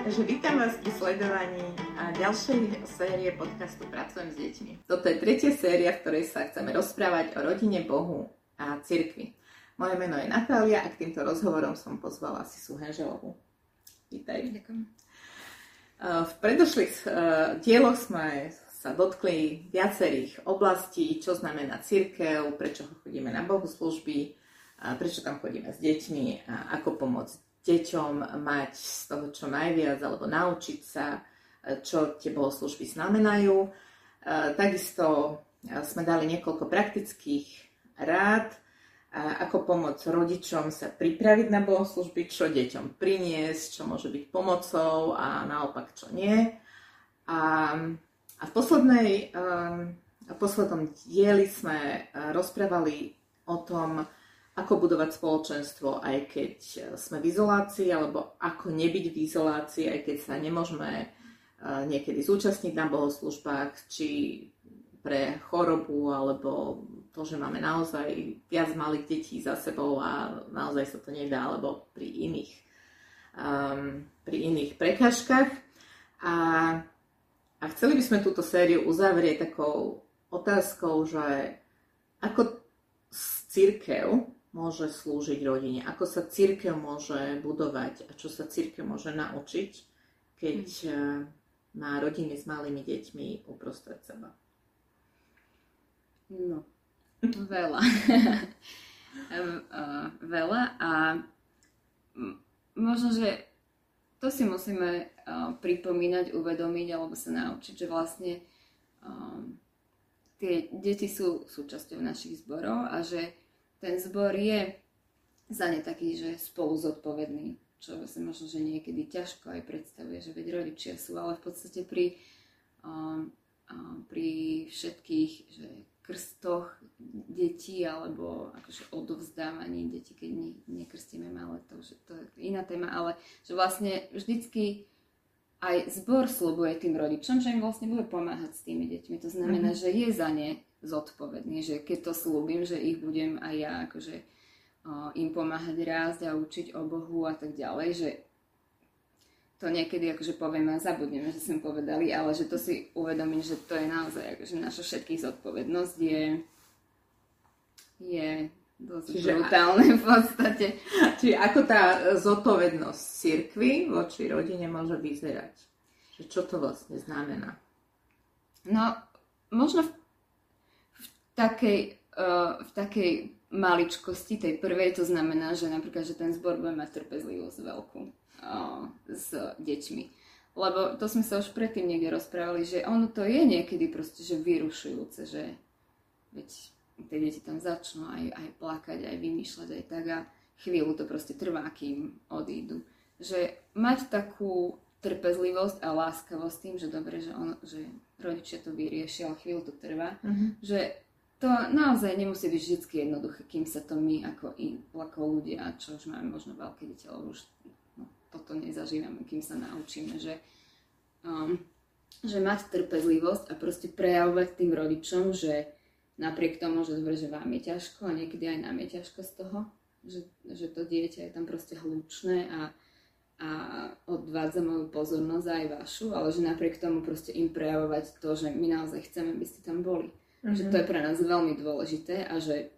Takže vítam vás pri sledovaní ďalšej série podcastu Pracujem s deťmi. Toto je tretia séria, v ktorej sa chceme rozprávať o rodine, Bohu a cirkvi. Moje meno je Natália a k týmto rozhovorom som pozvala si Su Henželovú. Vítaj. Ďakujem. V predošlých dieloch sme sa dotkli viacerých oblastí, čo znamená cirkev, prečo chodíme na bohoslužby, prečo tam chodíme s deťmi a ako pomôcť deťom mať z toho čo najviac alebo naučiť sa, čo tie bohoslužby znamenajú. Takisto sme dali niekoľko praktických rád, ako pomôcť rodičom sa pripraviť na bohoslužby, čo deťom priniesť, čo môže byť pomocou a naopak čo nie. A v poslednom dieli sme rozprávali o tom, ako budovať spoločenstvo, aj keď sme v izolácii, alebo ako nebyť v izolácii, aj keď sa nemôžeme niekedy zúčastniť na bohoslužbách, či pre chorobu, alebo to, že máme naozaj viac malých detí za sebou a naozaj sa to nedá, alebo pri iných prekážkach. A chceli by sme túto sériu uzavrieť takou otázkou, že ako cirkev môže slúžiť rodine, ako sa cirkev môže budovať a čo sa cirkev môže naučiť, keď má rodiny s malými deťmi uprostred seba. No, veľa. Veľa a možno, že to si musíme pripomínať, uvedomiť alebo sa naučiť, že vlastne tie deti sú súčasťou našich zborov a že ten zbor je za ne taký, že spolu zodpovedný, čo si možno, že niekedy ťažko aj predstavuje, že veď rodičia sú, ale v podstate pri všetkých že krstoch detí alebo akože odovzdávaní detí, keď nekrstíme malé, to je iná téma, ale že vlastne vždycky aj zbor slúbuje tým rodičom, že im vlastne bude pomáhať s tými deťmi. To znamená, že je za ne zodpovedný, že keď to slúbim, že ich budem aj ja akože im pomáhať rásť a učiť o Bohu a tak ďalej, že to niekedy akože poviem a zabudneme, že sme povedali, ale že to si uvedomím, že to je naozaj akože naša všetkých zodpovednosť je dosť brutálne v podstate. Čiže ako tá zodpovednosť cirkvi voči rodine môže vyzerať? Že čo to vlastne znamená? No, možno v takej maličkosti, tej prvej, to znamená, že napríklad, že ten zbor bude mať trpezlivosť veľkú s deťmi. Lebo to sme sa už predtým niekde rozprávali, že ono to je niekedy proste, že vyrušujúce, že veď tie deti tam začnú aj plakať, aj vymýšľať, aj tak a chvíľu to proste trvá, kým odídu. Že mať takú trpezlivosť a láskavosť tým, že dobre, že rodičia to vyriešia, ale chvíľu to trvá, že to naozaj nemusí byť vždy jednoduché, kým sa to my ako ľudia, čo už máme možno veľké deti, ale už toto nezažívame, kým sa naučíme, že mať trpezlivosť a proste prejavovať tým rodičom, že napriek tomu, že dobre, že vám je ťažko a niekedy aj nám je ťažko z toho, že to dieťa je tam proste hlučné a odvádza moju pozornosť aj vašu, ale že napriek tomu proste im prejavovať to, že my naozaj chceme, aby ste tam boli. Mm-hmm. Že to je pre nás veľmi dôležité a že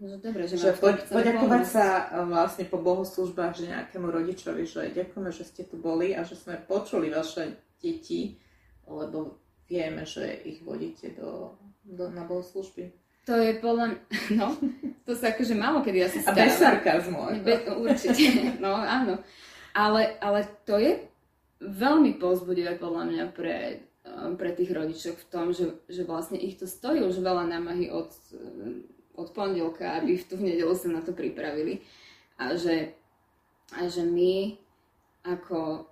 dobre, že vám poďakovať sa vlastne po bohoslužbách, že nejakému rodičovi, že ďakujeme, že ste tu boli a že sme počuli vaše deti, lebo vieme, že ich vodíte na bohoslužby. To je podľa mňa, no, to sa akože málo kedy asi stáva. A bez sarkazmu. Určite, no áno. Ale to je veľmi povzbudivé podľa mňa pre tých rodičov v tom, že vlastne ich to stojí už veľa námahy od pondelka, aby tu v nedelu sa na to pripravili. A že my ako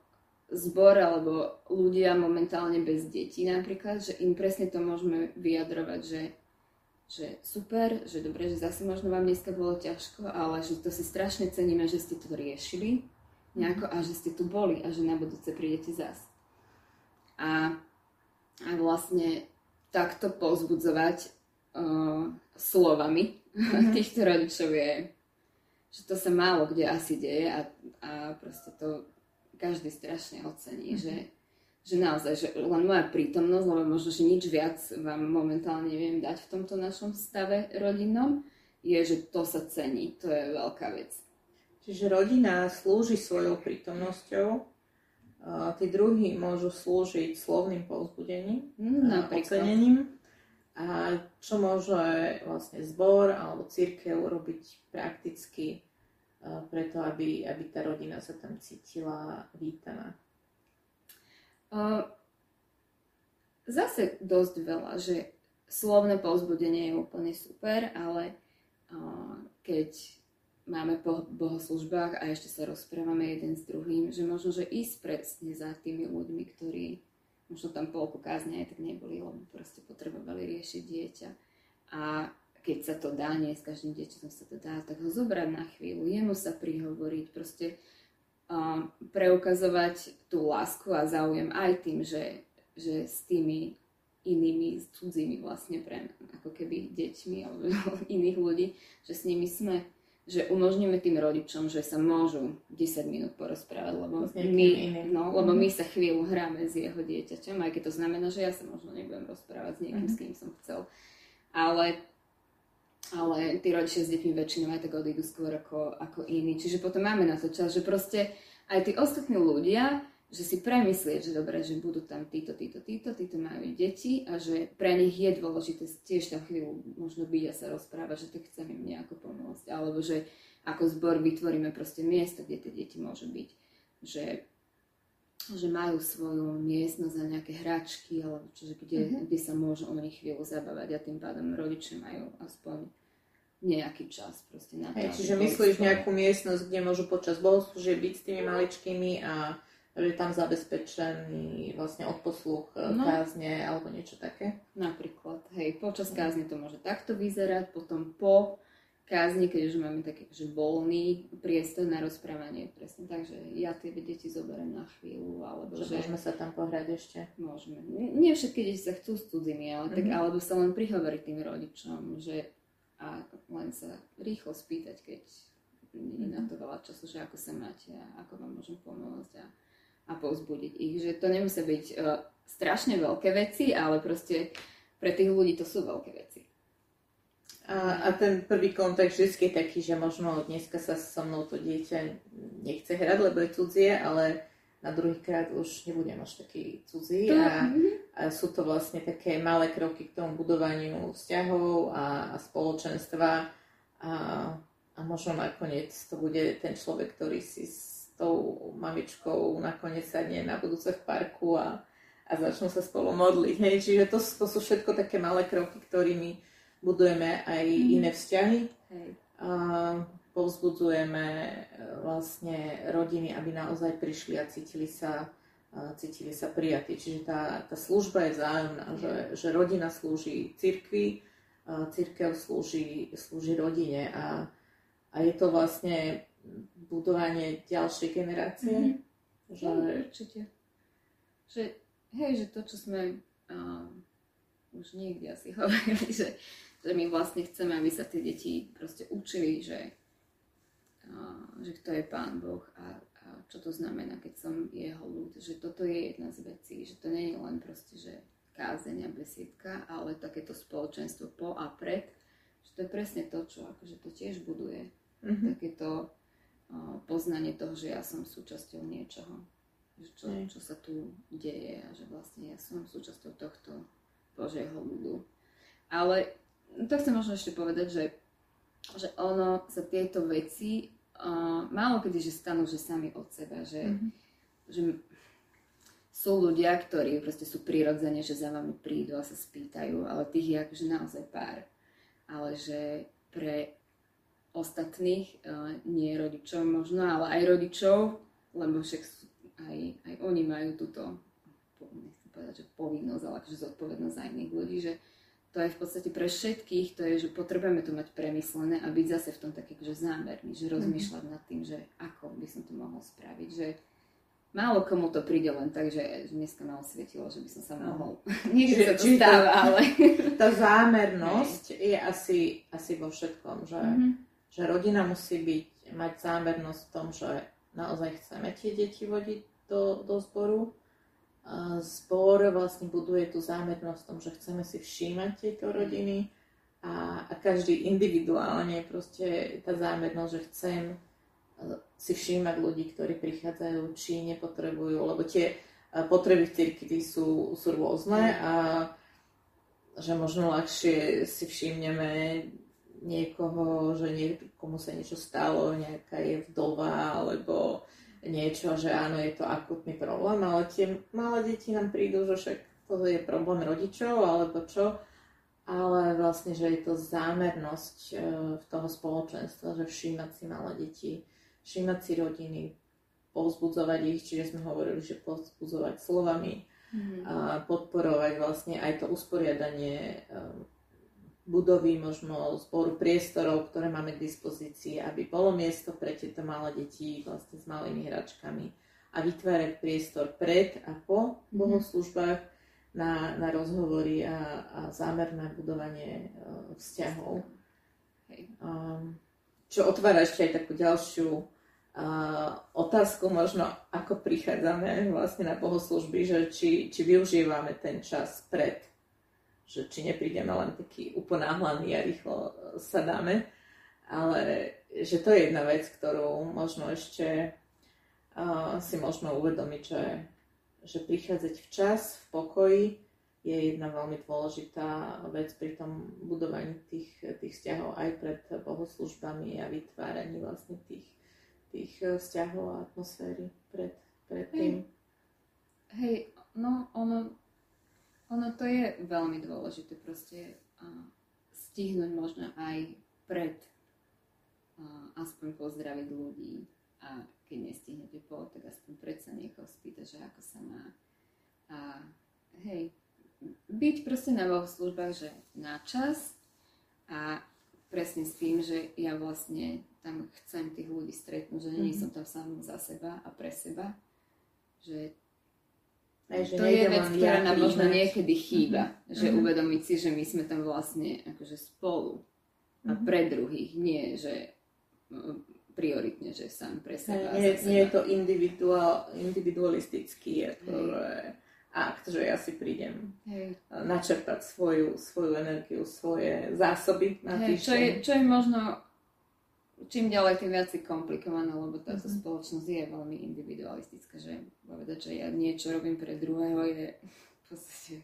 zbor alebo ľudia momentálne bez detí napríklad, že im presne to môžeme vyjadrovať, že super, že dobre, že zase možno vám dneska bolo ťažko, ale že to si strašne ceníme, že ste to riešili nejako a že ste tu boli a že na budúce prídete zase. A vlastne takto povzbudzovať slovami týchto rodičov je, že to sa málo kde asi deje a proste to každý strašne ocení, že naozaj, že len moja prítomnosť, lebo možno, že nič viac vám momentálne neviem dať v tomto našom stave rodinnom, je, že to sa cení, to je veľká vec. Čiže rodina slúži svojou prítomnosťou, tí druhí môžu slúžiť slovným povzbudením, ocenením. A čo môže vlastne zbor alebo cirkev robiť prakticky preto, aby tá rodina sa tam cítila vítaná? Zase dosť veľa, že slovné povzbudenie je úplne super, ale keď máme po bohoslužbách a ešte sa rozprávame jeden s druhým, že možno, že ísť presne za tými ľuďmi, ktorí možno tam polku kázne aj tak neboli, lebo proste potrebovali riešiť dieťa. A keď sa to dá, nie s každým dieťaťom sa to dá, tak ho zobrať na chvíľu, jemu sa prihovoriť, proste preukazovať tú lásku a záujem aj tým, že s tými inými, s cudzými vlastne pre ako keby deťmi alebo iných ľudí, že s nimi sme, že umožníme tým rodičom, že sa môžu 10 minút porozprávať, lebo my sa chvíľu hráme s jeho dieťaťom, aj keď to znamená, že ja sa možno nebudem rozprávať s niekým, s kým som chcel. Ale tí rodičia s deťmi väčšinou aj tak odídu skôr ako iní. Čiže potom máme na to čas, že proste aj tí ostatní ľudia, že si premyslieť, že dobre, že budú tam títo majú deti a že pre nich je dôležité tiež tam chvíľu možno byť a sa rozprávať, že tak chcem im nejako pomôcť, alebo že ako zbor vytvoríme proste miesto, kde tie deti môžu byť, že majú svoju miestnosť a nejaké hračky, alebo čo, kde sa môžu oni chvíľu zabávať a tým pádom rodiče majú aspoň nejaký čas proste na to. Čiže myslíš nejakú miestnosť, kde môžu počas bohoslúžieb byť s tými maličkými a že tam zabezpečený vlastne odposluch kázne alebo niečo také? Napríklad, počas kázne to môže takto vyzerať, potom po kázni, keď už máme taký voľný priestor na rozprávanie, presne tak, že ja tie deti zoberiem na chvíľu, alebo že môžeme sa tam pohrať ešte? Môžeme. Nie všetky deti sa chcú s cudzými, ale tak, alebo sa len prihovoriť tým rodičom, že a len sa rýchlo spýtať, keď nie je na to veľa času, že ako sa máte a ako vám môžem pomôcť a povzbudiť ich, že to nemusia byť strašne veľké veci, ale proste pre tých ľudí to sú veľké veci. A ten prvý kontakt vždy je taký, že možno dneska sa so mnou to dieťa nechce hrať, lebo je cudzie, ale na druhýkrát už nebudem až taký cudzí a sú to vlastne také malé kroky k tomu budovaniu vzťahov a spoločenstva a možno nakoniec to bude ten človek, ktorý si tou mamičkou nakoniec sadne na budúce v parku a začnú sa spolu modliť. Hej. Čiže to sú všetko také malé kroky, ktorými budujeme aj iné vzťahy. A povzbudzujeme vlastne rodiny, aby naozaj prišli a cítili sa prijatí. Čiže tá služba je vzájomná, že rodina slúži cirkvi, cirkev slúži rodine a je to vlastne budovanie ďalšej generácie. Že určite. Že to, čo sme už niekde asi hovorili, že my vlastne chceme, aby sa tie deti proste učili, že kto je Pán Boh a čo to znamená, keď som jeho ľud. Že toto je jedna z vecí, že to nie je len proste, že kázeň a besiedka, ale takéto spoločenstvo po a pred, že to je presne to, čo akože to tiež buduje. Takéto poznanie toho, že ja som súčasťou niečoho, čo sa tu deje a že vlastne ja som súčasťou tohto Božieho ľudu. Ale to chcem možno ešte povedať, že ono sa tieto veci málo kedy, že stanú, že sami od seba, že sú ľudia, ktorí proste sú prirodzene, že za vami prídu a sa spýtajú, ale tých je akože naozaj pár. Ale že pre ostatných, nie rodičov možno, ale aj rodičov, lebo však aj oni majú túto, nechcem povedať, že povinnosť, ale akože zodpovednosť aj iných ľudí, že to je v podstate pre všetkých, to je, že potrebujeme to mať premyslené a byť zase v tom taký zámerný, že rozmýšľať nad tým, že ako by som to mohol spraviť, že málo komu to príde len tak, že dneska ma osvietilo, že by som sa mohol. Niekde sa to stáva, ale... Tá zámernosť je asi vo všetkom, že rodina musí mať zámernosť v tom, že naozaj chceme tie deti vodiť do zboru. Zbor vlastne buduje tú zámernosť v tom, že chceme si všímať tieto rodiny a každý individuálne proste tá zámernosť, že chcem si všímať ľudí, ktorí prichádzajú, či nepotrebujú, lebo tie potreby v cirkvi sú rôzne a že možno ľahšie si všimneme niekoho, že niekomu sa niečo stalo, nejaká je vdova alebo niečo, že áno, je to akútny problém, ale tie malé deti nám prídu, že však to je problém rodičov alebo čo, ale vlastne, že je to zámernosť v toho spoločenstva, že všímať si malé deti, všímať si rodiny, povzbudzovať ich, čiže sme hovorili, že povzbudzovať slovami, a podporovať vlastne aj to usporiadanie budovy, možno zboru priestorov, ktoré máme k dispozícii, aby bolo miesto pre tieto malé deti vlastne s malými hračkami a vytvárať priestor pred a po bohoslužbách na rozhovory a zámerné budovanie vzťahov. Okay. Čo otvára ešte aj takú ďalšiu otázku možno, ako prichádzame vlastne na bohoslužby, že či využívame ten čas pred, že či neprídeme len taký uponáhlaný a rýchlo sa dáme, ale že to je jedna vec, ktorú možno ešte si môžeme uvedomiť, že prichádzať včas, v pokoji je jedna veľmi dôležitá vec pri tom budovaní tých vzťahov aj pred bohoslužbami a vytváraní vlastne tých vzťahov a atmosféry pred tým. Hej, no ono to je veľmi dôležité proste stihnúť možno aj pred, aspoň pozdraviť ľudí a keď nestihnete tak aspoň predsa niekoho spýtať, že ako sa má. A hej, byť proste na bohoslúžbách, že na čas a presne s tým, že ja vlastne tam chcem tých ľudí stretnúť, že nie som tam sám za seba a pre seba, že to je vec, ktorá nám možno niekedy chýba, že uvedomiť si, že my sme tam vlastne akože spolu a pre druhých, nie že prioritne, že sám pre seba. Nie je to individualistický, že ja si prídem načerpať svoju energiu, svoje zásoby na týždeň. Čo je možno čím ďalej, tým viac je komplikované, lebo táto spoločnosť je veľmi individualistická, že povedať, že ja niečo robím pre druhého je v podstate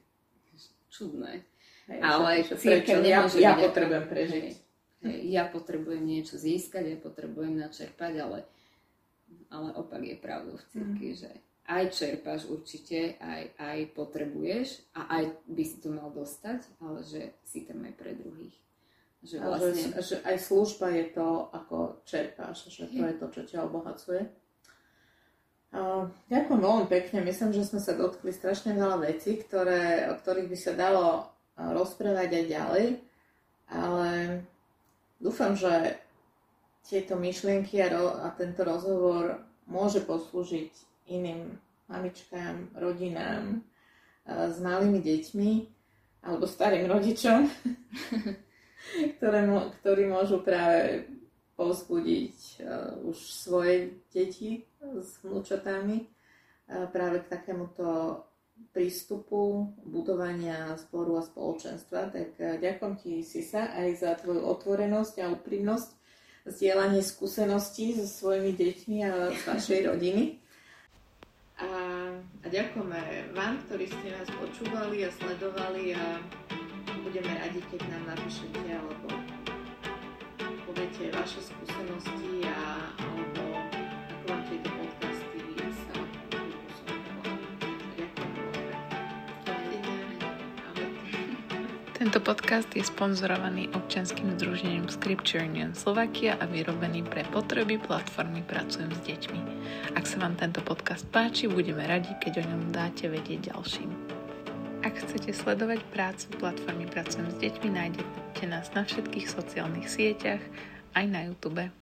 čudné. Hej, ale cirkev nemôže byť. Ja potrebujem prežiť. Hej, ja potrebujem niečo získať, ja potrebujem načerpať, ale opak je pravdou v cirkvi, že aj čerpáš určite, aj potrebuješ a aj by si to mal dostať, ale že si tam aj pre druhých. Že vlastne že aj služba je to, ako čerpáš, že to je to, čo ťa obohacuje. Ďakujem veľmi pekne. Myslím, že sme sa dotkli strašne veľa vecí, o ktorých by sa dalo rozprávať aj ďalej, ale dúfam, že tieto myšlienky a tento rozhovor môže poslúžiť iným mamičkám, rodinám s malými deťmi alebo starým rodičom. Ktorí môžu práve povzbudiť už svoje deti s vnúčatami práve k takémuto prístupu budovania zboru a spoločenstva. Tak ďakujem ti, Sisa, aj za tvoju otvorenosť a úprimnosť, zdieľanie skúseností so svojimi deťmi a z vašej rodiny. A ďakujeme vám, ktorí ste nás počúvali a sledovali a budeme radi, keď nám napíšete alebo poviete vaše skúsenosti alebo ako vám tieto podcasty sa posúvajú. Tento podcast je sponzorovaný občianskym združením Scripture Union Slovakia a vyrobený pre potreby platformy Pracujem s deťmi. Ak sa vám tento podcast páči, budeme radi, keď o ňom dáte vedieť ďalším. Ak chcete sledovať prácu platformy Pracujem s deťmi, nájdete nás na všetkých sociálnych sieťach, aj na YouTube.